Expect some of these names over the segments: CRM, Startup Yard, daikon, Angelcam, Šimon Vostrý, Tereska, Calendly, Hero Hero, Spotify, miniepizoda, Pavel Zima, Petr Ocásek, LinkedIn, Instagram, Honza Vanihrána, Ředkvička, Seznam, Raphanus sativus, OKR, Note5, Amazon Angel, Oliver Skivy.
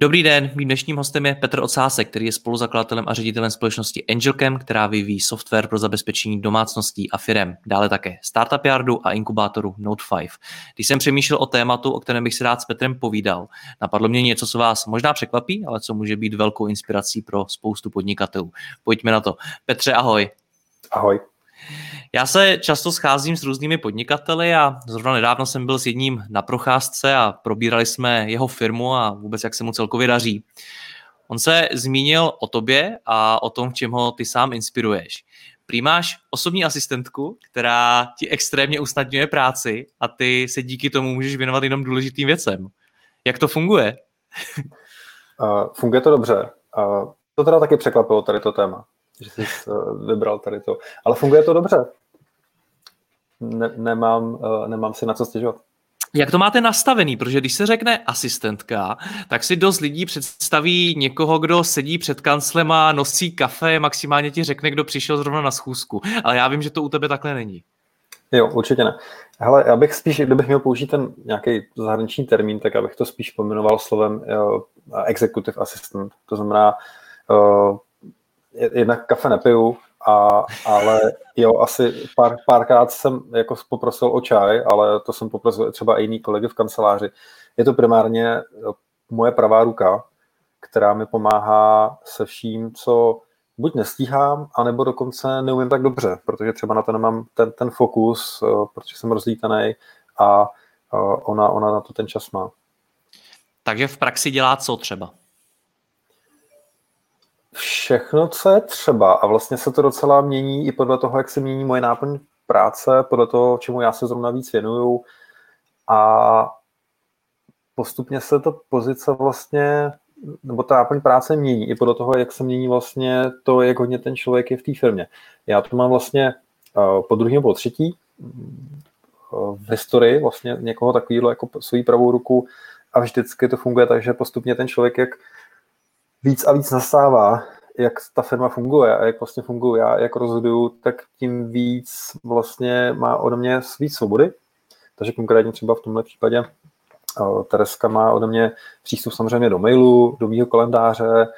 Dobrý den, mým dnešním hostem je Petr Ocásek, který je spoluzakladatelem a ředitelem společnosti Angelcam, která vyvíjí software pro zabezpečení domácností a firem. Dále také Startup Yardu a inkubátoru Note5. Když jsem přemýšlel o tématu, o kterém bych si rád s Petrem povídal, napadlo mě něco, co vás možná překvapí, ale co může být velkou inspirací pro spoustu podnikatelů. Pojďme na to. Petře, ahoj. Ahoj. Já se často scházím s různými podnikateli a zrovna nedávno jsem byl s jedním na procházce a probírali jsme jeho firmu a vůbec, jak se mu celkově daří. On se zmínil o tobě a o tom, v čem ho ty sám inspiruješ. Prý máš osobní asistentku, která ti extrémně usnadňuje práci a ty se díky tomu můžeš věnovat jenom důležitým věcem. Jak to funguje? Funguje to dobře. To teda taky překvapilo tady to téma, že jsi vybral tady to. Ale funguje to dobře. Nemám si na co stěžovat. Jak to máte nastavený? Protože když se řekne asistentka, tak si dost lidí představí někoho, kdo sedí před kanclem a nosí kafe, maximálně ti řekne, kdo přišel zrovna na schůzku. Ale já vím, že to u tebe takhle není. Jo, určitě ne. Hele, já bych spíš, kdybych měl použít ten nějaký zahraniční termín, tak abych to spíš pomenoval slovem executive assistant. To znamená, jednak kafe nepiju, ale jo, asi párkrát jsem jako poprosil o čaj, ale to jsem poprosil třeba i jiný kolegy v kanceláři. Je to primárně moje pravá ruka, která mi pomáhá se vším, co buď nestíhám, anebo dokonce neumím tak dobře, protože třeba na to nemám ten fokus, protože jsem rozlítanej a ona na to ten čas má. Takže v praxi dělá co třeba? Všechno, co je třeba, a vlastně se to docela mění i podle toho, jak se mění moje náplň práce, podle toho, čemu já se zrovna víc věnuju, a postupně se ta pozice vlastně, nebo ta náplň práce mění i podle toho, jak se mění vlastně to, jak hodně ten člověk je v té firmě. Já to mám vlastně po druhém, po třetí v historii vlastně někoho takového jako svou pravou ruku a vždycky to funguje tak, že postupně ten člověk, jak víc a víc nastává, jak ta firma funguje a jak vlastně funguji já, jak rozhoduju, tak tím víc vlastně má ode mě víc svobody. Takže konkrétně třeba v tomhle případě Tereska má ode mě přístup samozřejmě do mailu, do mýho kalendáře,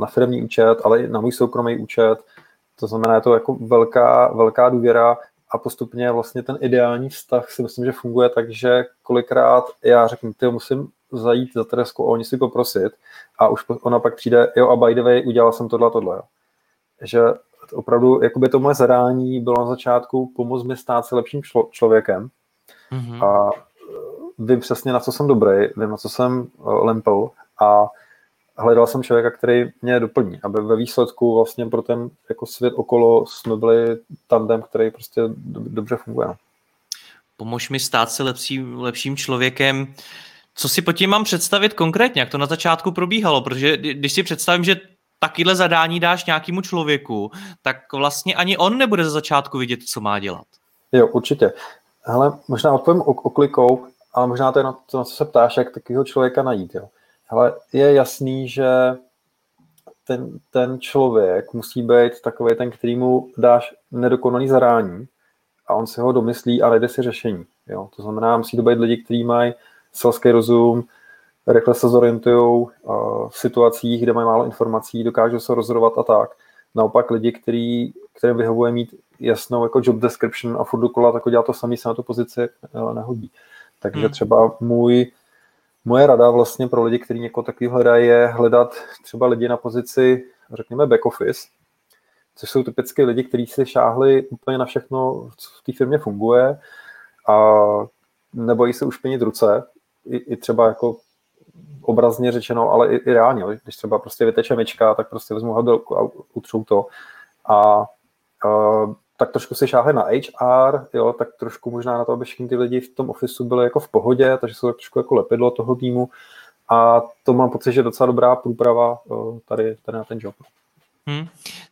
na firemní účet, ale i na můj soukromý účet. To znamená, je to jako velká důvěra a postupně vlastně ten ideální vztah si myslím, že funguje, takže kolikrát já řeknu, ty musím zajít za Teresku a oni si poprosit a už ona pak přijde, jo a by the way, udělal jsem tohle. Že opravdu, jakoby to moje zadání bylo na začátku pomoct mi stát se lepším člověkem a vím přesně, na co jsem dobrý, vím, na co jsem lempl a hledal jsem člověka, který mě doplní, aby ve výsledku vlastně pro ten jako svět okolo jsme byli tandem, který prostě dobře funguje. Pomož mi stát se lepším člověkem. Co si pod tím mám představit konkrétně, jak to na začátku probíhalo? Protože když si představím, že takyhle zadání dáš nějakému člověku, tak vlastně ani on nebude za začátku vidět, co má dělat. Jo, určitě. Hele, možná odpovím oklikou, ale možná to je na co se ptáš, jak takového člověka najít. Jo. Hele, je jasný, že ten člověk musí být takový ten, který mu dáš nedokonalý zadání a on si ho domyslí a najde si řešení. Jo. To znamená, musí to být lidi, kteří mají selský rozum, rychle se zorientují v situacích, kde mají málo informací, dokážou se rozhodovat a tak. Naopak lidi, kterým vyhovuje mít jasnou jako job description a furt dokola tak dělat to samý, se na tu pozici nehodí. Takže třeba moje rada vlastně pro lidi, kteří někoho takový hledají, je hledat třeba lidi na pozici, řekněme back office, což jsou typicky lidi, kteří si šáhli úplně na všechno, co v té firmě funguje a nebojí se ušpinit ruce, i třeba jako obrazně řečeno, ale i reálně. Když třeba prostě vyteče myčka, tak prostě vezmu hadelku a utřu to. A tak trošku si šáhli na HR, jo, tak trošku možná na to, aby všichni ty lidi v tom ofisu byli jako v pohodě, takže jsou tak trošku jako lepidlo toho týmu. A to mám pocit, že je docela dobrá průprava tady na ten job.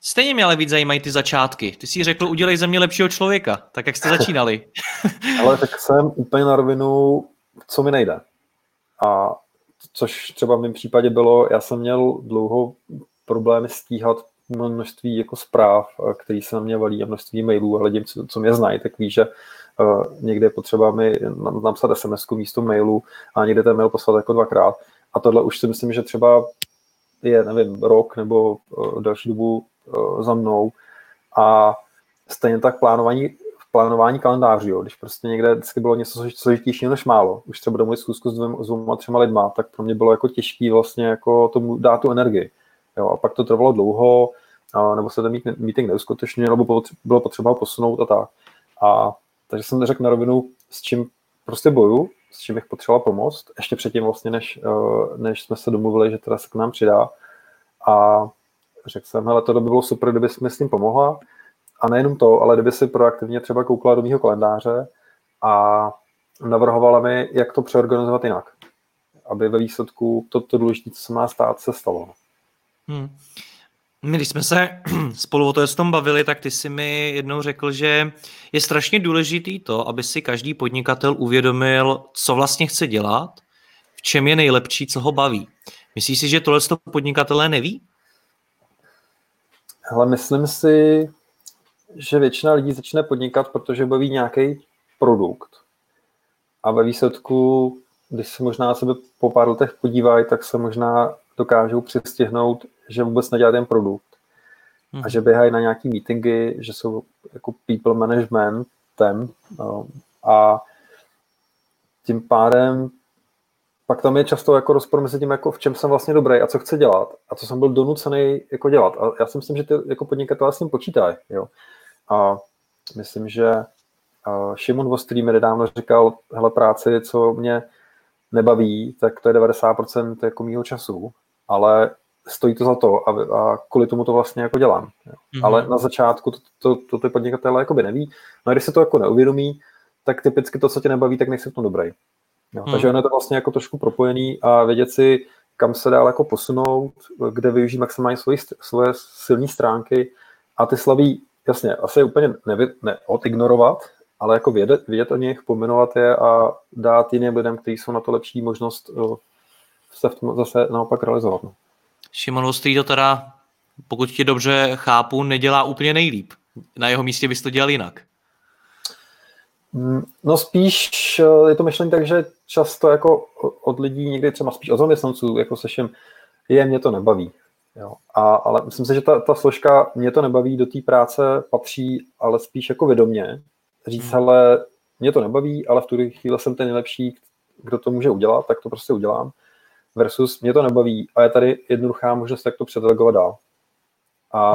Stejně mě ale víc zajímají ty začátky. Ty jsi řekl, udělej ze mě lepšího člověka, tak jak jste začínali. Ale tak jsem úplně na rovinu, co mi nejde. A což třeba v mém případě bylo, já jsem měl dlouho problémy stíhat množství jako zpráv, které se na mě valí, a množství mailů, a lidi, co mě znají, tak ví, že někde je potřeba mi napsat SMS-ku místo mailu a někde ten mail poslat jako 2x. A tohle už si myslím, že třeba je, nevím, rok nebo další dobu za mnou. A stejně tak plánování kalendářů, jo. Když prostě někde vždycky bylo něco složitější než málo. Už třeba domluvit schůzku s 2-3 lidma, tak pro mě bylo jako těžký vlastně jako tomu dát tu energii. Jo, a pak to trvalo dlouho, nebo se ten meeting neuskutečnil, nebo bylo potřeba posunout a tak. A takže jsem řekl na rovinu, s čím prostě boju, s čím bych potřeboval pomoct, ještě předtím vlastně, než jsme se domluvili, že teda se k nám přidá. A řekl jsem, hele, to by bylo super, kdyby jsi mi s tím pomohla. A nejenom to, ale kdyby si proaktivně třeba koukala do mýho kalendáře a navrhovala mi, jak to přeorganizovat jinak. Aby ve výsledku to důležité, co se má stát, se stalo. My, když jsme se spolu o tom bavili, tak ty jsi mi jednou řekl, že je strašně důležitý to, aby si každý podnikatel uvědomil, co vlastně chce dělat, v čem je nejlepší, co ho baví. Myslíš si, že tohle podnikatelé neví? Hele, myslím si, že většina lidí začne podnikat, protože baví nějaký produkt. A ve výsledku, když se možná na sebe po pár letech podívají, tak se možná dokážou přistihnout, že vůbec nedělají ten produkt. A že běhají na nějaký meetingy, že jsou jako people managementem. A tím pádem pak tam je často jako rozpor mezi tím, jako v čem jsem vlastně dobrý a co chci dělat. A co jsem byl donucený jako dělat. A já si myslím, že ty jako podnikatelé s tím počítají. Jo. A myslím, že Šimon Vostrý mi nedávno říkal, hele, práci, co mě nebaví, tak to je 90% jako mýho času, ale stojí to za to a kvůli tomu to vlastně jako dělám. Ale na začátku to ty podnikatelé jakoby neví. No a když se to jako neuvědomí, tak typicky to, co tě nebaví, tak nejsi v tom dobrý. Jo, takže ono je to vlastně jako trošku propojený a vědět si, kam se dál jako posunout, kde využít maximálně svoje silné stránky a ty slabý, jasně, asi úplně neodignorovat, ale jako vědět o nich, pomenovat je a dát jiným lidem, kteří jsou na to lepší, možnost se v tom zase naopak realizovat. Šimon Vostrý to teda, pokud tě dobře chápu, nedělá úplně nejlíp. Na jeho místě bys to dělal jinak. No spíš je to myšlení tak, že často jako od lidí, někdy třeba spíš od zaměstnanců, jako slyším, mě to nebaví. Jo. Ale myslím si, že ta složka mě to nebaví do té práce patří, ale spíš jako vědomě. Říct, hele, mě to nebaví, ale v tu chvíli jsem ten nejlepší, kdo to může udělat, tak to prostě udělám. Versus mě to nebaví a je tady jednoduchá možnost, jak to předlegovat dál. A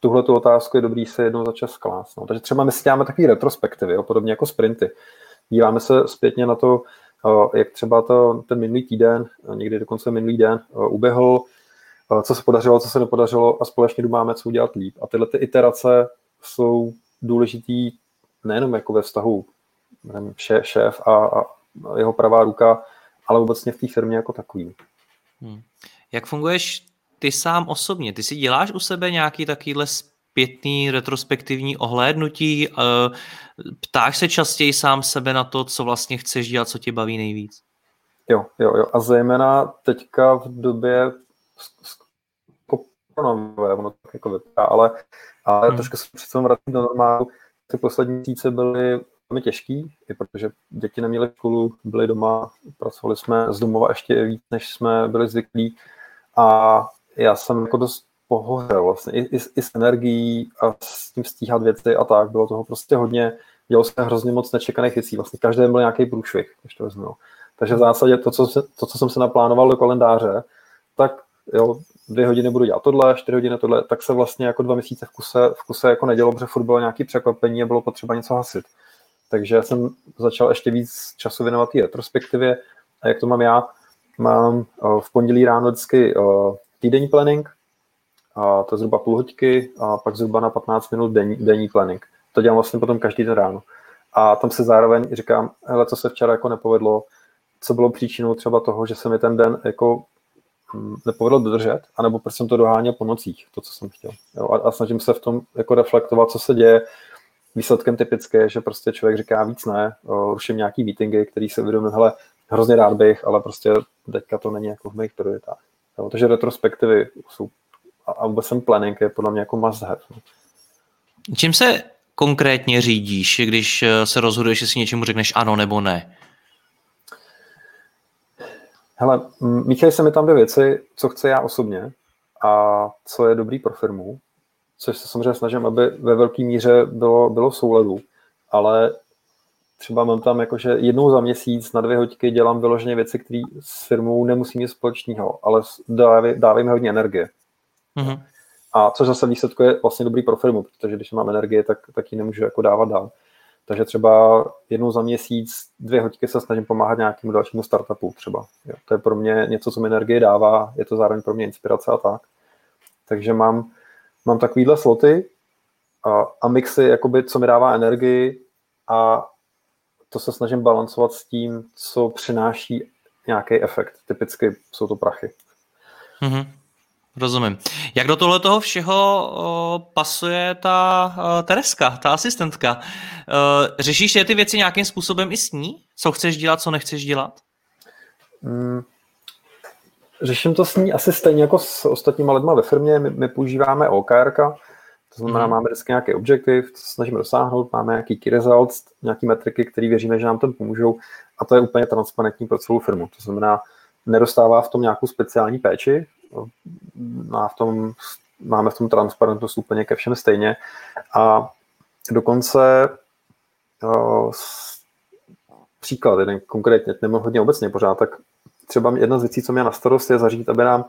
tuhletu otázku je dobrý se jednou za čas klást. No. Takže třeba my si děláme takový retrospektivy, jo, podobně jako sprinty. Díváme se zpětně na to, jak třeba ten minulý týden, někdy dokonce minulý den uběhl, co se podařilo, co se nepodařilo a společně domáme, co udělat líp. A tyhle ty iterace jsou důležitý nejenom jako ve vztahu šéf a jeho pravá ruka, ale obecně v té firmě jako takový. Jak funguješ ty sám osobně? Ty si děláš u sebe nějaký takovýhle zpětný retrospektivní ohlédnutí? Ptáš se častěji sám sebe na to, co vlastně chceš dělat, co tě baví nejvíc? Jo. A zejména teďka v době ono tak jako vypadá, ale trošku se přece vrátím do normálu. Ty poslední měsíce byly velmi těžký, i protože děti neměly školu, byly doma, pracovali jsme z domova ještě víc, než jsme byli zvyklí. A já jsem jako dost pohořel vlastně, i s energií a s tím stíhat věci a tak. Bylo toho prostě hodně, dělalo se hrozně moc nečekaných věcí. Vlastně každý den byl nějaký průšvih, když to vezmu. Takže v zásadě to, co jsem se naplánoval do kalendáře, tak jo, 2 hodiny budu dělat tohle, 4 hodiny tohle, tak se vlastně jako 2 měsíce v kuse jako nedělo, protože furt bylo nějaké překvapení a bylo potřeba něco hasit. Takže já jsem začal ještě víc času věnovat té retrospektivě a jak to mám já, mám v pondělí ráno vždycky týdenní planning, to je zhruba půl hoďky, a pak zhruba na 15 minut denní planning. To dělám vlastně potom každý den ráno. A tam se zároveň říkám, hele, co se včera jako nepovedlo, co bylo příčinou třeba toho, že se mi ten den jako nepovedlo dodržet, anebo proč jsem to doháněl po nocích, to, co jsem chtěl. Jo, a snažím se v tom jako reflektovat, co se děje. Výsledkem typické je, že prostě člověk říká víc ne, ruším nějaký meetingy, který se uvědomím, hele, hrozně rád bych, ale prostě teďka to není jako v mých prioritách. Jo, takže retrospektivy jsou a vůbec ten planning je podle mě jako must have. Čím se konkrétně řídíš, když se rozhoduješ, jestli něčemu řekneš ano nebo ne? Hele, míchají se mi tam dvě věci, co chci já osobně a co je dobrý pro firmu, což se samozřejmě snažím, aby ve velké míře bylo v souladu, ale třeba mám tam jakože jednou za měsíc na 2 hoďky dělám vyloženě věci, které s firmou nemusí mít společného, ale dávají mi hodně energie. Mm-hmm. A což zase výsledku je vlastně dobrý pro firmu, protože když mám energie, tak ji nemůžu jako dávat dál. Takže třeba jednou za měsíc 2 hoďky se snažím pomáhat nějakému dalšímu startupu třeba. Jo, to je pro mě něco, co mi energie dává, je to zároveň pro mě inspirace a tak. Takže mám takovýhle sloty a mixy, jakoby, co mi dává energii a to se snažím balancovat s tím, co přináší nějaký efekt. Typicky jsou to prachy. Mm-hmm. Rozumím. Jak do tohle toho všeho pasuje ta Tereska, ta asistentka? Řešíš ty věci nějakým způsobem i s ní? Co chceš dělat, co nechceš dělat? Řeším to s ní asi stejně jako s ostatníma lidma ve firmě. My používáme OKR, to znamená, máme vždycky nějaký objektiv, co snažíme dosáhnout, máme nějaký key results, nějaký metriky, které věříme, že nám to pomůžou a to je úplně transparentní pro celou firmu. To znamená, nedostává v tom nějakou speciální péči, máme v tom transparentnost úplně ke všem stejně a dokonce příklad jeden konkrétně, nemám hodně obecně pořád, tak třeba jedna z věcí, co mě na starost je zařídit, aby nám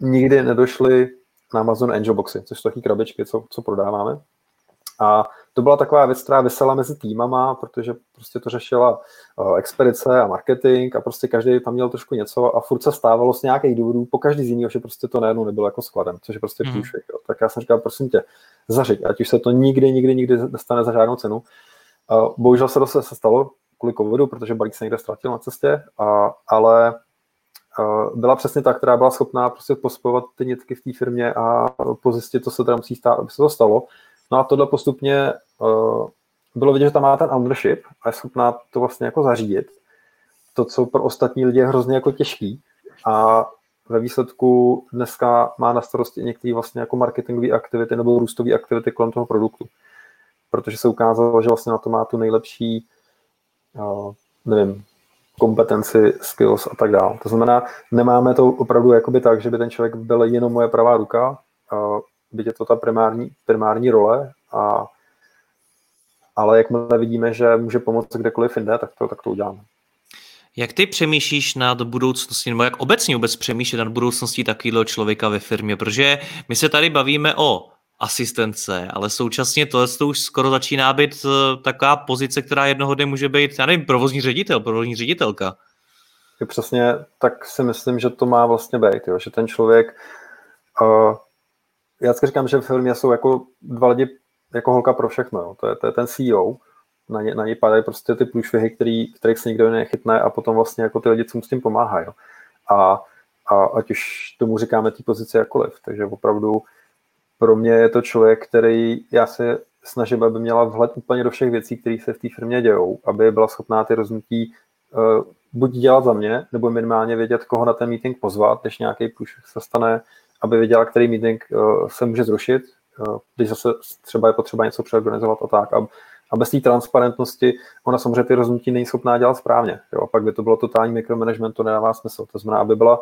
nikdy nedošly na Amazon Angel boxy, což jsou taky krabičky, co prodáváme a to byla taková věc, která visela mezi týmama, protože prostě to řešila expedice a marketing a prostě každý tam měl trošku něco a furt se stávalo z nějakých důvodů, po každý z jiného, že prostě to najednou nebylo jako skladem, což je prostě průšvih. Tak já jsem říkal, prosím tě, zařiď, ať už se to nikdy nestane za žádnou cenu. Bohužel se to stalo kvůli covidu, protože balík se někde ztratil na cestě, ale byla přesně ta, která byla schopná prostě pospojovat ty nitky v té firmě a pozjistit, co se tam musí stát, aby se to stalo. No a tohle postupně bylo vidět, že tam má ten ownership a je schopná to vlastně jako zařídit. To, co pro ostatní lidi je hrozně jako těžký a ve výsledku dneska má na starosti některé vlastně jako marketingové aktivity nebo růstové aktivity kolem toho produktu. Protože se ukázalo, že vlastně na to má tu nejlepší kompetenci, skills a tak dále. To znamená, nemáme to opravdu jakoby tak, že by ten člověk byl jenom moje pravá ruka, byť je to ta primární role, ale jakmile vidíme, že může pomoct kdekoliv jinde, tak to uděláme. Jak ty přemýšlíš nad budoucností, nebo jak obecně vůbec přemýšlíš nad budoucností takového člověka ve firmě? Protože my se tady bavíme o asistence, ale současně to už skoro začíná být taková pozice, která jednoho dne může být, já nevím, provozní ředitel, provozní ředitelka. Přesně tak si myslím, že to má vlastně být, jo? Že ten člověk... Já si říkám, že v firmě jsou jako 2 lidi jako holka pro všechno. Jo. To je ten CEO, na něj padají prostě ty průšvihy, kterých se nikdo nechytne a potom vlastně jako ty lidi, co mu s tím pomáhají. A ať už tomu říkáme té pozici jakkoliv. Takže opravdu pro mě je to člověk, který já se snažím, aby měla vhled úplně do všech věcí, které se v té firmě dějou, aby byla schopná ty rozhodnutí buď dělat za mě, nebo minimálně vědět, koho na ten meeting pozvat, když nějaký průšvih se stane, aby věděla, který meeting se může zrušit, když zase třeba je potřeba něco přeorganizovat a tak. A bez té transparentnosti ona samozřejmě ty rozhodnutí není schopná dělat správně. Jo? A pak by to bylo totální mikromanagement, to nedává smysl. To znamená, aby byla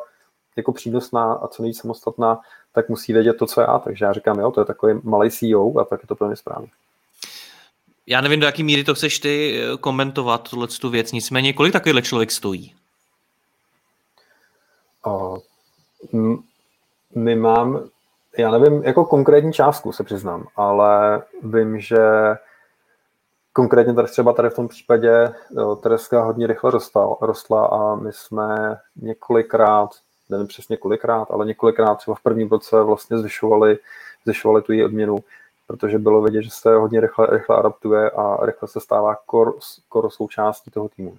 jako přínosná a co nejvíc samostatná, tak musí vědět to, co já. Takže já říkám, jo, to je takový malý CEO a tak je to pro mě správně. Já nevím, do jaký míry to chceš ty komentovat, tu věc. Nicméně, kolik takovýhle člověk stojí? Já nevím, jako konkrétní částku se přiznám, ale vím, že Konkrétně tady třeba tady v tom případě Tereska hodně rychle rostla a my jsme několikrát, nevím přesně kolikrát, ale několikrát třeba v prvním roce vlastně zvyšovali tu její odměnu, protože bylo vidět, že se hodně rychle adaptuje a rychle se stává core součástí toho týmu.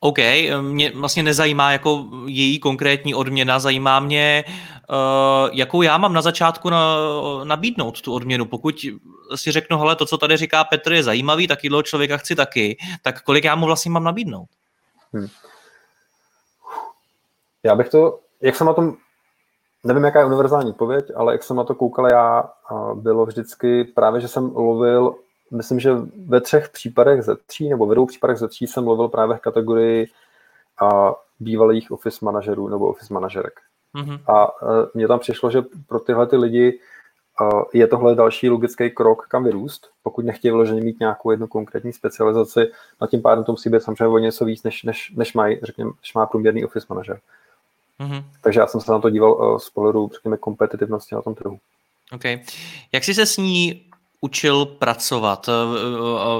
OK, mě vlastně nezajímá jako její konkrétní odměna, zajímá mě, jakou já mám na začátku nabídnout tu odměnu. Pokud si řeknu, hele, to, co tady říká Petr, je zajímavý, tak jídlo člověka chci taky, tak kolik já mu vlastně mám nabídnout? Já bych to, jak jsem na tom, nevím, jaká je univerzální odpověď, ale jak jsem na to koukal já, bylo vždycky právě, že jsem lovil, myslím, že ve dvou případech ze tří jsem lovil právě v kategorii bývalých office manažerů nebo office manažerek. Mm-hmm. A mně tam přišlo, že pro tyhle ty lidi je tohle další logický krok, kam vyrůst, pokud nechtějí vyloženě mít nějakou jednu konkrétní specializaci, a tím pádem to musí být samozřejmě o něco víc, než má průměrný office manažer. Mm-hmm. Takže já jsem se na to díval z pohledu, řekněme, kompetitivnosti na tom trhu. Okay. Jak jsi se s ní učil pracovat,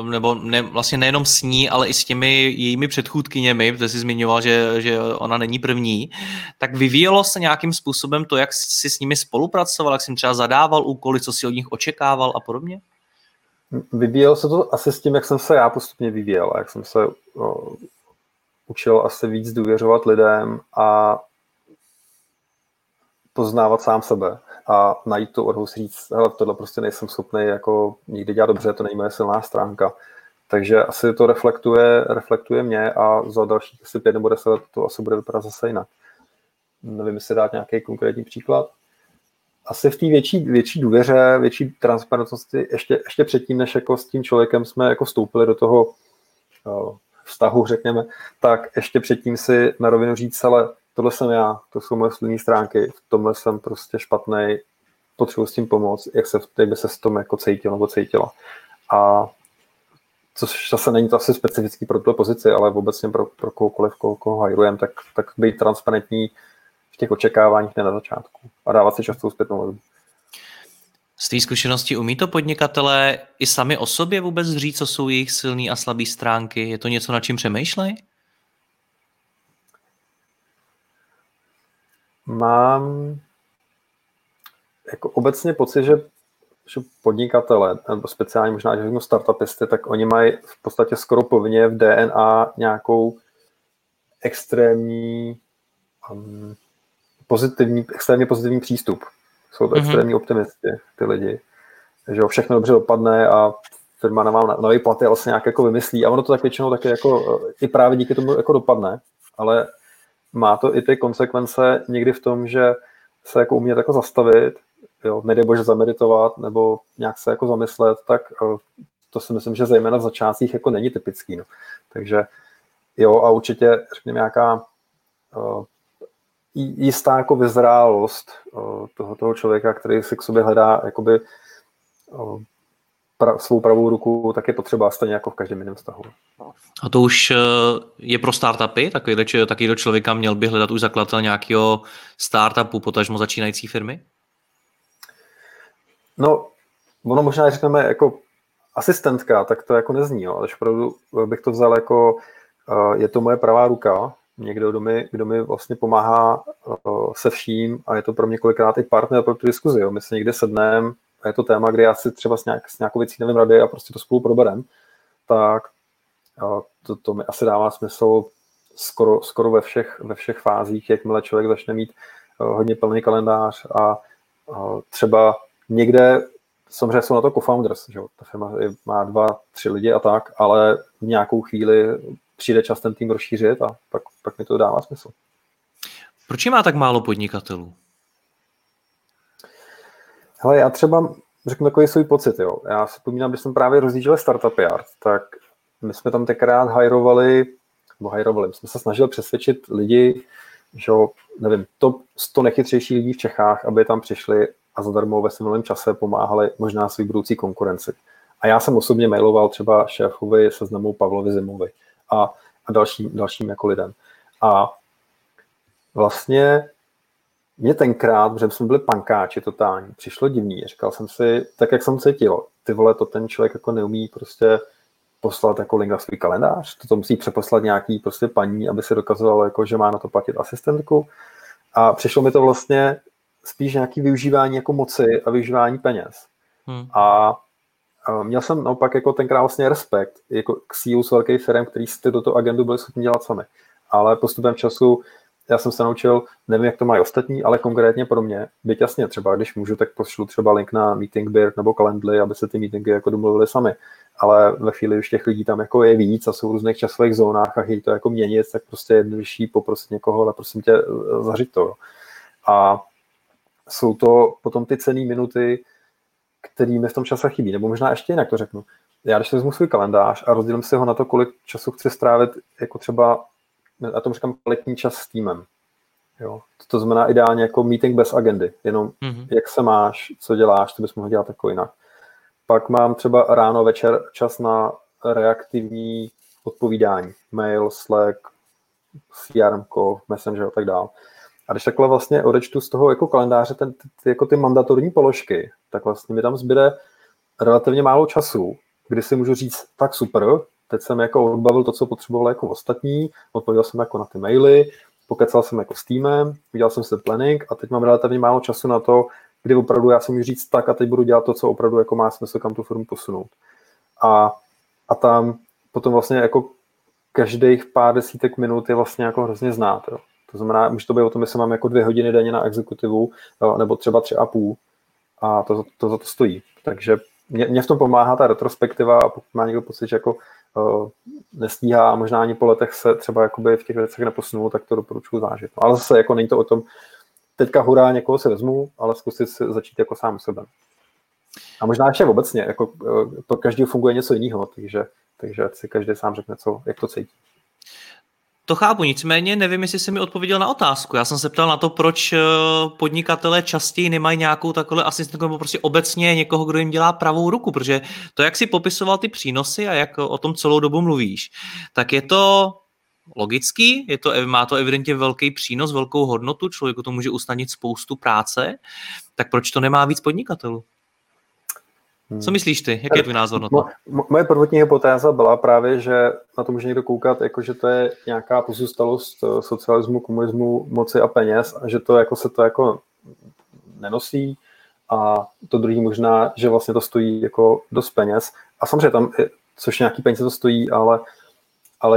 nebo ne, vlastně nejenom s ní, ale i s těmi jejími předchůdkyněmi, protože jsi zmiňoval, že ona není první, tak vyvíjelo se nějakým způsobem to, jak jsi s nimi spolupracoval, jak jsi jim třeba zadával úkoly, co jsi od nich očekával a podobně? Vyvíjelo se to asi s tím, jak jsem se já postupně vyvíjel, jak jsem se učil asi víc důvěřovat lidem a poznávat sám sebe a najít tu odvahu si říct, hele, tohle prostě nejsem schopný jako nikdy dělat dobře, to není moje silná stránka. Takže asi to reflektuje mě a za dalších asi 5 nebo 10 let to asi bude vypadat zase jinak. Nevím, jestli dát nějaký konkrétní příklad. Asi v té větší důvěře, větší transparentnosti, ještě předtím, než jako s tím člověkem jsme jako vstoupili do toho vztahu, řekněme, tak ještě předtím si na rovinu říct, ale tohle jsem já, to jsou moje silné stránky, v tomhle jsem prostě špatnej, potřebuji s tím pomoct, jak by se s tom jako cítil nebo cítila. A což zase není to asi specifický pro tuhle pozici, ale obecně pro kohokoliv, koho hajrujem, tak být transparentní v těch očekáváních, ne na začátku. A dávat si častou zpětnou vazbu. Z té zkušenosti umí to podnikatelé i sami o sobě vůbec říct, co jsou jejich silné a slabé stránky? Je to něco, nad čím přemýšlej? Mám jako obecně pocit, že podnikatele, nebo speciálně možná, že řeknu startupisty, tak oni mají v podstatě skoro povinně v DNA nějakou extrémní extrémně pozitivní přístup. Jsou to extrémní optimisti, ty lidi. Že všechno dobře dopadne a firma nemá nový platy, ale se nějak jako vymyslí. A ono to tak většinou taky jako i právě díky tomu jako dopadne, ale má to i ty konsekvence někdy v tom, že se jako umět jako zastavit, nedej bože zameditovat nebo nějak se jako zamyslet, tak to si myslím, že zejména v začátcích jako není typický. No. Takže jo, a určitě řekněme nějaká jistá jako vyzrálost toho člověka, který si k sobě hledá jakoby svou pravou ruku, tak je potřeba stejně jako v každém jiném vztahu. A to už je pro startupy? Takovýhle člověka měl by hledat už zakladatel nějakého startupu, potažmo začínající firmy? No, ono možná řekneme jako asistentka, tak to jako nezní, jo, ale opravdu bych to vzal jako, je to moje pravá ruka, někdo, kdo mi vlastně pomáhá se vším a je to pro mě kolikrát i partner pro tu diskuzi, jo, my se někde sedneme, a je to téma, kde já si třeba s nějakou věcí nevím rady a prostě to spolu proberem, tak to mi asi dává smysl skoro ve všech fázích, jakmile člověk začne mít hodně plný kalendář a třeba někde, samozřejmě jsou na to co-founders, že ta firma má 2, 3 lidi a tak, ale v nějakou chvíli přijde čas ten tým rozšířit a pak mi to dává smysl. Proč má tak málo podnikatelů? Hele, já třeba řeknu takový svůj pocit, jo. Já si vzpomínám, když jsem právě rozdížil Startup Yard, tak my jsme tam tenkrát hajrovali, my jsme se snažili přesvědčit lidi, že nevím, top 100 nejchytřejších lidí v Čechách, aby tam přišli a zadarmo ve svém čase pomáhali možná svým budoucí konkurenci. A já jsem osobně mailoval třeba šéfovi Seznamu Pavlovi Zimovi a dalším jako lidem. A vlastně mě tenkrát, protože jsme byli pankáči totální, přišlo divný. Říkal jsem si, tak jak jsem cítil, ty vole, to ten člověk jako neumí prostě poslat jako link na svůj kalendář, to musí přeposlat nějaký prostě paní, aby se dokazovalo, jako, že má na to platit asistentku. A přišlo mi to vlastně spíš nějaké využívání jako moci a využívání peněz. A měl jsem naopak jako tenkrát vlastně respekt jako k CEO s velkých firm, který jste do toho agendu byli schopni dělat sami. Ale postupem času já jsem se naučil, nevím, jak to mají ostatní, ale konkrétně pro mě, byť jasně, třeba když můžu, tak pošlu třeba link na meeting Beard nebo Calendly, aby se ty meetingy jako domluvili sami. Ale ve chvíli už těch lidí tam jako je víc a jsou v různých časových zónách a chtějí to jako měnit, tak prostě je jednodušší poprosit někoho, ale prosím tě, zařiď to. Jo. A jsou to potom ty cenné minuty, který mi v tom čase chybí, nebo možná ještě jinak to řeknu. Já když vezmu svůj kalendář a rozdělím si ho na to, kolik času chci strávit, jako třeba, já tomu říkám, kvalitní čas s týmem. Jo. To znamená ideálně jako meeting bez agendy, jenom jak se máš, co děláš, to bys mohl dělat jako jinak. Pak mám třeba ráno, večer čas na reaktivní odpovídání. Mail, Slack, CRM, Messenger a tak dále. A když takhle vlastně odečtu z toho jako kalendáře jako ty mandatorní položky, tak vlastně mi tam zbyde relativně málo času, kdy si můžu říct, tak super, teď jsem jako odbavil to, co potřeboval jako ostatní, odpověděl jsem jako na ty maily, pokecal jsem jako s týmem, udělal jsem si planning a teď mám relativně málo času na to, kdy opravdu já si můžu říct tak a teď budu dělat to, co opravdu jako má smysl, kam tu firmu posunout. A tam potom vlastně jako každých pár desítek minut je vlastně jako hrozně znát. Jo. To znamená, může to být o tom, jestli mám jako 2 hodiny denně na exekutivu, nebo třeba 3,5 a to za to stojí. Takže mě v tom pomáhá ta retrospektiva a pokud má někdo pocit, že jako nestíhá a možná ani po letech se třeba jakoby v těch věcech neposunul, tak to doporučuji zážit. No, ale zase jako není to o tom, teďka hurá, někoho si vezmu, ale zkusit si začít jako sám sebe. A možná ještě obecně, jako pro každého funguje něco jiného, takže si každý sám řekne, jak to cítí. To chápu, nicméně nevím, jestli jsi mi odpověděl na otázku. Já jsem se ptal na to, proč podnikatelé častěji nemají nějakou takové asistentku nebo prostě obecně někoho, kdo jim dělá pravou ruku, protože to, jak jsi popisoval ty přínosy a jak o tom celou dobu mluvíš, tak je to logický, má to evidentně velký přínos, velkou hodnotu, člověku to může usnadnit spoustu práce, tak proč to nemá víc podnikatelů? Co myslíš ty? Jak je tvůj názor na to? Moje prvotní hypotéza byla právě, že na to může někdo koukat, jako že to je nějaká pozůstalost socialismu, komunismu, moci a peněz a že to jako se to jako nenosí a to druhý možná, že vlastně to stojí jako dost peněz a samozřejmě tam, což nějaký peníze to stojí, ale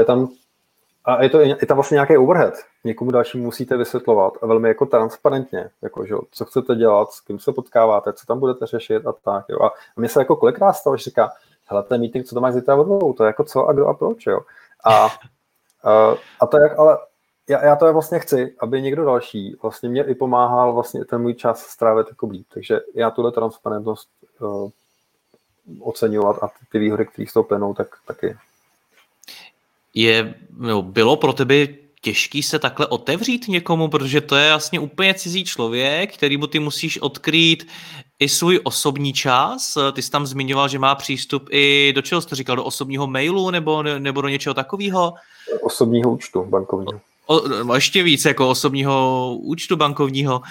je tam a je tam vlastně nějaký overhead. Někomu dalšímu musíte vysvětlovat a velmi jako transparentně, jako, že, co chcete dělat, s kým se potkáváte, co tam budete řešit a tak. Jo. A mně se jako kolikrát stalo, že říká, hele, ten meeting, co to máš zítra odvolou, to je jako co a kdo a proč. Jo. A to je, ale já to vlastně chci, aby někdo další vlastně mě i pomáhal vlastně ten můj čas strávit jako blíb. Takže já tuhle transparentnost oceňovat a ty výhody, které z toho plynou, tak taky. Bylo pro tebe těžký se takhle otevřít někomu, protože to je vlastně úplně cizí člověk, kterýmu ty musíš odkrýt i svůj osobní čas. Ty jsi tam zmiňoval, že má přístup i do čeho jsi to říkal, do osobního mailu nebo do něčeho takového? Osobního účtu bankovního. Ještě víc jako osobního účtu bankovního.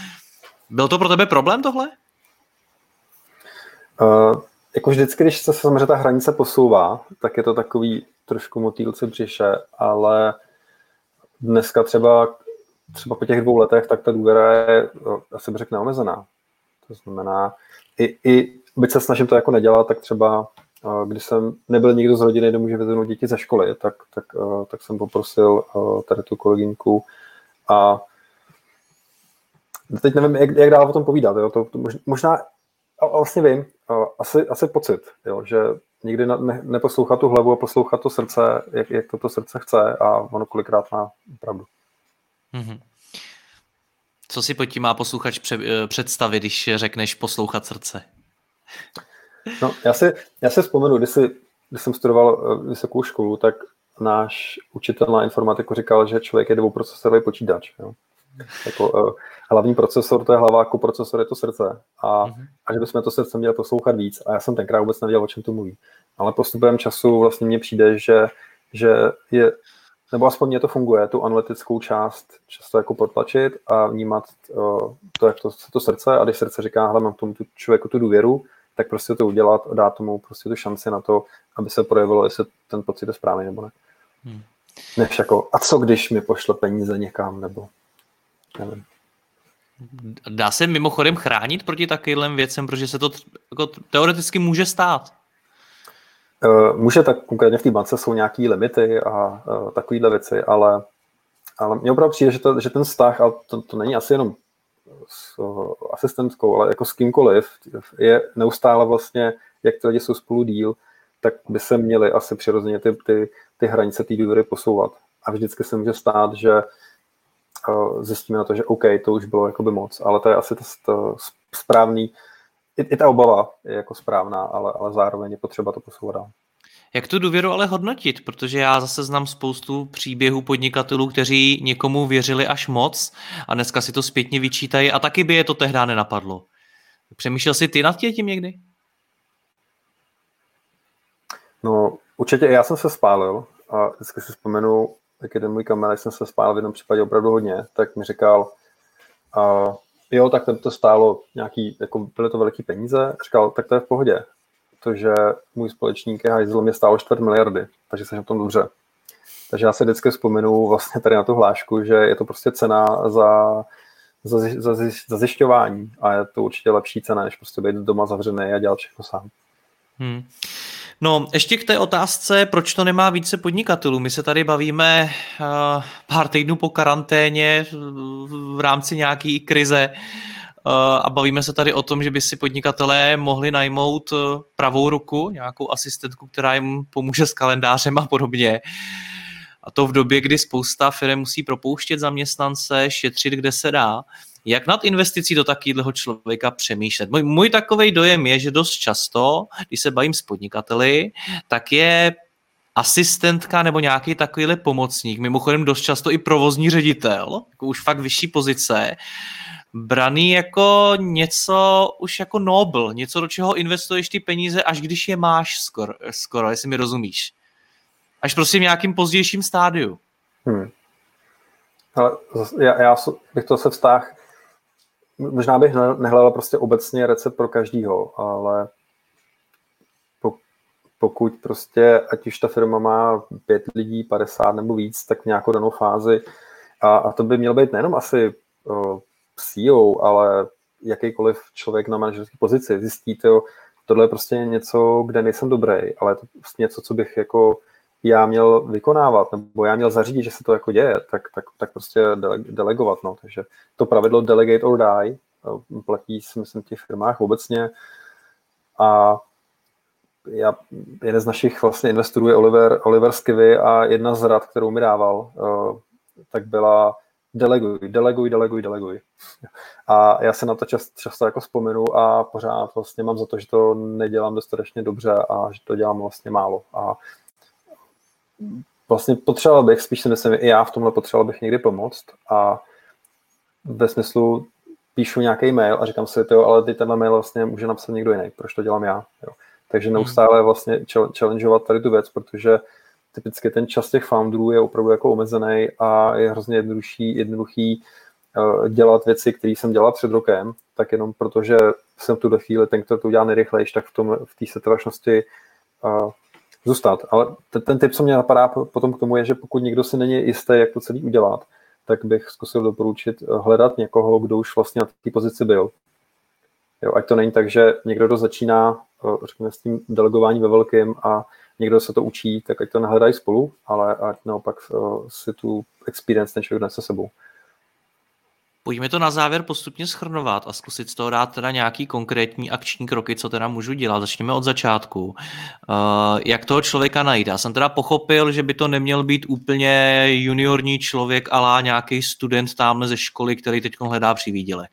Byl to pro tebe problém tohle? Jako vždycky, když se samozřejmě ta hranice posouvá, tak je to takový trošku motýlce břiše, ale dneska třeba po těch 2 letech, tak ta důvěra je, asi bych řekl, neomezená. To znamená, i byť se snažím to jako nedělat, tak třeba, když jsem nebyl nikdo z rodiny, kdo může vyzvednout děti ze školy, tak jsem poprosil tady tu kolegynku a teď nevím, jak dál o tom povídat. Jo? To možná, a vlastně vím, asi pocit, jo, že nikdy neposlouchat tu hlavu a poslouchat to srdce, jak to srdce chce a ono kolikrát má pravdu. Mm-hmm. Co si pod tím má posluchač představit, když řekneš poslouchat srdce? No, já si vzpomenu, když jsem studoval vysokou školu, tak náš učitel na informatiku říkal, že člověk je dvouprocesorový počítač. Jo. Jako, hlavní procesor, to je hlava, koprocesor je to srdce a že bychom to srdce měli poslouchat víc a já jsem tenkrát vůbec nevěděl, o čem to mluví. Ale postupem času vlastně mně přijde, že je nebo aspoň mě to funguje, tu analytickou část často jako potlačit a vnímat to, jak to srdce, a když srdce říká, hele, mám tomu tu člověku tu důvěru, tak prostě to udělat a dát tomu prostě tu šanci na to, aby se projevilo, jestli ten pocit je správný nebo ne. Než jako, a co když mi pošle peníze někam, nebo nevím. Dá se mimochodem chránit proti takovým věcem, protože se to jako teoreticky může stát. Může, tak konkrétně v té bance jsou nějaký limity a takovýhle věci, ale mě opravdu přijde, že ten vztah, a to není asi jenom s asistentkou, ale jako s kýmkoliv, je neustále vlastně, jak ty lidi jsou spolu díl, tak by se měly asi přirozeně ty hranice té důvěry posouvat. A vždycky se může stát, že zjistíme na to, že OK, to už bylo jakoby moc, ale to je asi to správný, i ta obava je jako správná, ale zároveň je potřeba to posouvat. Jak tu důvěru ale hodnotit? Protože já zase znám spoustu příběhů podnikatelů, kteří někomu věřili až moc a dneska si to zpětně vyčítají a taky by je to tehdy nenapadlo. Přemýšlel jsi ty nad tím někdy? No určitě, já jsem se spálil a vždycky si vzpomenu, jak jeden můj kamarád, jsem se spálil v jednom případě opravdu hodně, tak mi říkal, jo, tak to stálo nějaký, jako byly to velké peníze, říkal, tak to je v pohodě, protože můj společník je hajzl, mě stálo 4 miliardy, takže jsem na tom dobře. Takže já se vždycky vzpomenu vlastně tady na tu hlášku, že je to prostě cena za zjišťování a je to určitě lepší cena, než prostě být doma zavřený a dělat všechno sám. No, ještě k té otázce, proč to nemá více podnikatelů. My se tady bavíme pár týdnů po karanténě v rámci nějaké krize a bavíme se tady o tom, že by si podnikatelé mohli najmout pravou ruku, nějakou asistentku, která jim pomůže s kalendářem a podobně. A to v době, kdy spousta firem musí propouštět zaměstnance, šetřit, kde se dá. Jak nad investicí do takového člověka přemýšlet? Můj takovej dojem je, že dost často, když se bavím s podnikateli, tak je asistentka nebo nějaký takovýhle pomocník, mimochodem dost často i provozní ředitel, jako už fakt vyšší pozice, braný jako něco už jako nobl, něco, do čeho investuješ ty peníze, až když je máš skoro, jestli mi rozumíš. Až prostě v nějakým pozdějším stádiu. Ale já bych to se vztáhl. Možná bych nehledal prostě obecně recept pro každýho, ale pokud prostě, ať už ta firma má 5 lidí, 50 nebo víc, tak v nějakou danou fázi, a to by měl být nejenom asi CEO, ale jakýkoliv člověk na manažerské pozici, zjistíte, tohle je prostě něco, kde nejsem dobrý, ale je to prostě něco, co bych jako já měl vykonávat, nebo já měl zařídit, že se to jako děje, tak prostě delegovat. No. Takže to pravidlo delegate or die platí, si myslím, v těch firmách obecně. A jeden z našich vlastně investorů je Oliver Skivy a jedna z rad, kterou mi dával, tak byla deleguj. A já se na to často jako vzpomenu a pořád vlastně mám za to, že to nedělám dostatečně dobře a že to dělám vlastně málo. A vlastně potřeboval bych, spíš si myslím, i já v tomhle potřeboval bych někdy pomoct a ve smyslu píšu nějaký mail a říkám si, ale ty tenhle mail vlastně může napsat někdo jiný, proč to dělám já. Jo. Takže neustále vlastně challengeovat tady tu věc, protože typicky ten čas těch founderů je opravdu jako omezený a je hrozně jednoduchý dělat věci, které jsem dělal před rokem, tak jenom protože jsem v tuhle chvíli ten, kdo to udělá nejrychlejší, tak v té setrvačnosti zůstat. Ale ten tip, co mě napadá potom k tomu, je, že pokud někdo si není jistý, jak to celý udělat, tak bych zkusil doporučit hledat někoho, kdo už vlastně na té pozici byl. Jo, ať to není tak, že někdo, kdo začíná, řekněme, s tím delegováním ve velkým a někdo se to učí, tak ať to nehledají spolu, ale ať naopak si tu experience ten člověk nese sebou. Pojďme to na závěr postupně shrnovat a zkusit z toho dát teda nějaký konkrétní akční kroky, co teda můžu dělat. Začněme od začátku. Jak toho člověka najít? Já jsem teda pochopil, že by to neměl být úplně juniorní člověk alá nějaký student tamhle ze školy, který teď hledá přivýdělek.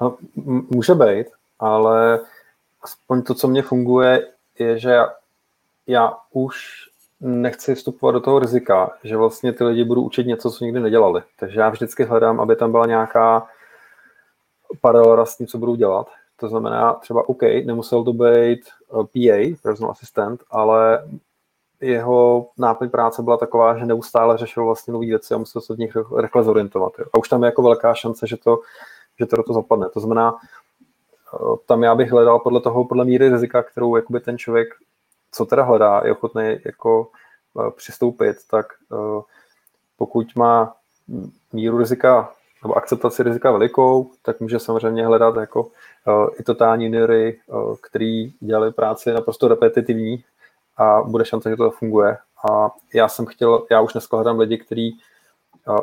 No, může být, ale aspoň to, co mě funguje, je, že já už nechci vstupovat do toho rizika, že vlastně ty lidi budou učit něco, co nikdy nedělali. Takže já vždycky hledám, aby tam byla nějaká paralela s tím, co budou dělat. To znamená třeba, OK, nemusel to být PA, personal assistant, ale jeho náplň práce byla taková, že neustále řešil vlastně nový věci a musel se v nich rychle zorientovat. Jo. A už tam je jako velká šance, že to do toho zapadne. To znamená, tam já bych hledal podle míry rizika, kterou jakoby ten člověk, co teda hledá, je ochotný jako přistoupit, tak pokud má míru rizika nebo akceptaci rizika velikou, tak může samozřejmě hledat jako i totální juniory, který dělali práci naprosto repetitivní a bude šance, že to funguje. A já už dneska hledám lidi, kteří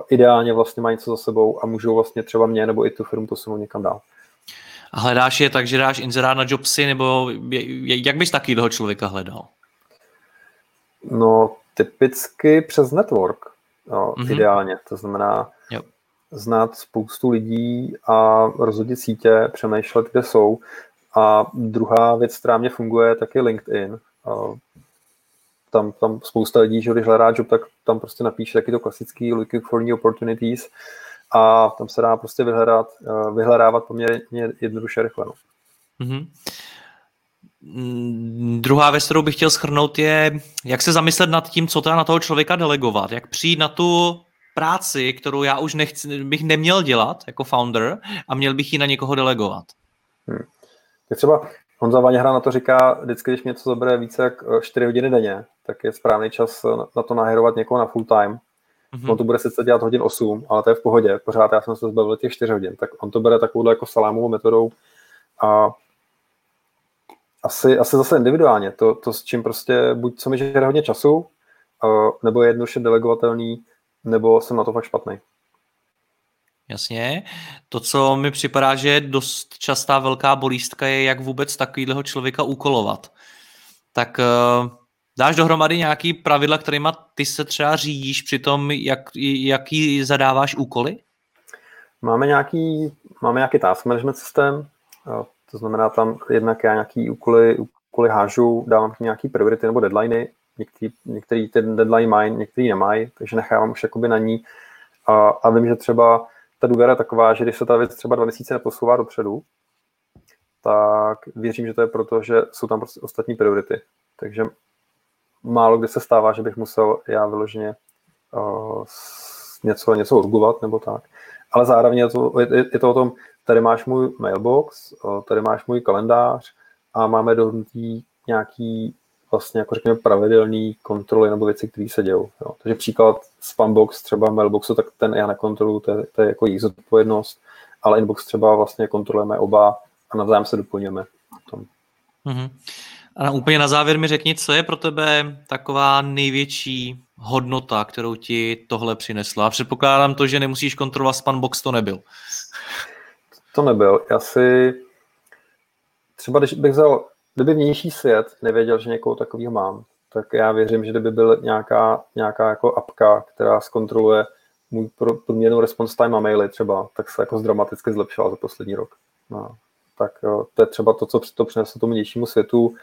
ideálně vlastně mají něco za sebou a můžou vlastně třeba mě nebo i tu firmu posunout někam dál. A hledáš je tak, že dáš inzerát na Jobsy, nebo jak bys takového člověka hledal? No, typicky přes network, ideálně. To znamená znát spoustu lidí a rozhodit sítě, přemýšlet, kde jsou. A druhá věc, která mě funguje, tak je LinkedIn. Tam spousta lidí, že když hledá job, tak tam prostě napíše taky to klasický looking for new opportunities a tam se dá prostě vyhledávat poměrně jednoduše rychle. Mm-hmm. Druhá věc, kterou bych chtěl shrnout, je, jak se zamyslet nad tím, co teda na toho člověka delegovat, jak přijít na tu práci, kterou já už bych neměl dělat jako founder a měl bych ji na někoho delegovat. Tak třeba Honza Vanihrána to říká, vždycky, když mě to zabere více jak 4 hodiny denně, tak je správný čas na to nahirovat někoho na full time. Mm-hmm. On to bude sice dělat hodin 8, ale to je v pohodě, pořád já jsem se zbavil těch 4 hodin, tak on to bere takovou jako salámovou metodou a asi zase individuálně, to s čím prostě buď se mi žere hodně času, nebo je jednoduše delegovatelný, nebo jsem na to fakt špatný. Jasně. To, co mi připadá, že je dost častá velká bolístka, je jak vůbec takovýhleho člověka úkolovat. Tak dáš dohromady nějaký pravidla, kterýma ty se třeba řídíš při tom, jaký zadáváš úkoly? Máme nějaký task management systém, to znamená tam jednak já nějaký úkoly hážu, dávám k nějaký priority nebo deadliny, některý ten deadline mají, některý nemají, takže nechávám už jakoby na ní a vím, že třeba ta důvěra je taková, že když se ta věc třeba 2 měsíce neposouvá dopředu, tak věřím, že to je proto, že jsou tam prostě ostatní priority. Takže málo kdy se stává, že bych musel já vyloženě něco urgovat nebo tak. Ale zároveň je to o tom, tady máš můj mailbox, tady máš můj kalendář a máme dohodnutý nějaký vlastně jako řekněme pravidelný kontroly nebo věci, které se dějou. Jo. Takže příklad spambox, třeba mailboxu, tak ten já nekontroluji, to je jako jejich zodpovědnost, ale inbox třeba vlastně kontrolujeme oba a navzájem se doplňujeme. Mm-hmm. A úplně na závěr mi řekni, co je pro tebe taková největší hodnota, kterou ti tohle přinesla. Předpokládám to, že nemusíš kontrolovat spambox, to nebyl. To nebyl. Já si třeba, když bych vzal kdyby vnější svět nevěděl, že někoho takového mám, tak já věřím, že kdyby byla nějaká jako apka, která zkontroluje můj průměrnou response time a maily třeba, tak se jako dramaticky zlepšila za poslední rok. No, tak to je třeba to, co to přineslo tomu vnějšímu světu,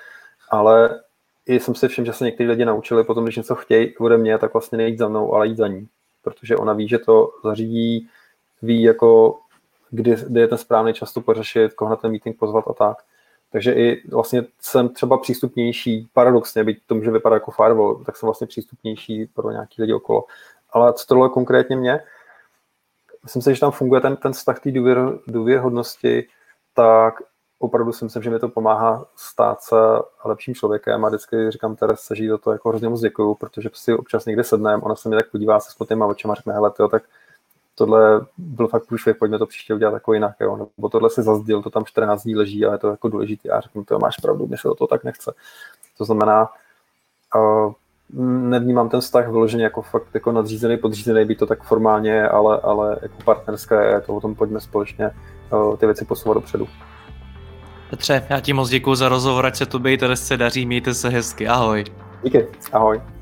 ale i jsem si všiml, že se někteří lidi naučili potom, když něco chtějí ode mě, tak vlastně nejít za mnou, ale jít za ní. Protože ona ví, že to zařídí, ví jako, kdy je ten správný čas to pořešit, koho na ten meeting pozvat a tak. Takže i vlastně jsem třeba přístupnější, paradoxně, byť to může vypadat jako firewall, tak jsem vlastně přístupnější pro nějaký lidi okolo. Ale co tohle konkrétně mě? Myslím si, že tam funguje ten vztah té důvěrhodnosti, tak opravdu si myslím, že mi to pomáhá stát se lepším člověkem. A vždycky říkám Teresce, že jí za to jako hrozně moc děkuju, protože si občas někde sedneme, ona se mě tak podívá se smutnýma očima a řekne, hele, tyjo, tak tohle byl fakt průšvih, pojďme to příště udělat jako jinak, jo? Nebo tohle si zazděl, to tam 14 dní leží, ale je to jako důležitý. Já řeknu, to máš pravdu, mě se do toho tak nechce. To znamená, nevnímám ten vztah vyloženě jako fakt jako nadřízený, podřízený, být to tak formálně, ale jako partnerské, je to o tom, pojďme společně ty věci posouvat dopředu. Petře, já ti moc děkuju za rozhovor, ať se tobě i Teresce daří, mějte se hezky, ahoj. Díky, ahoj.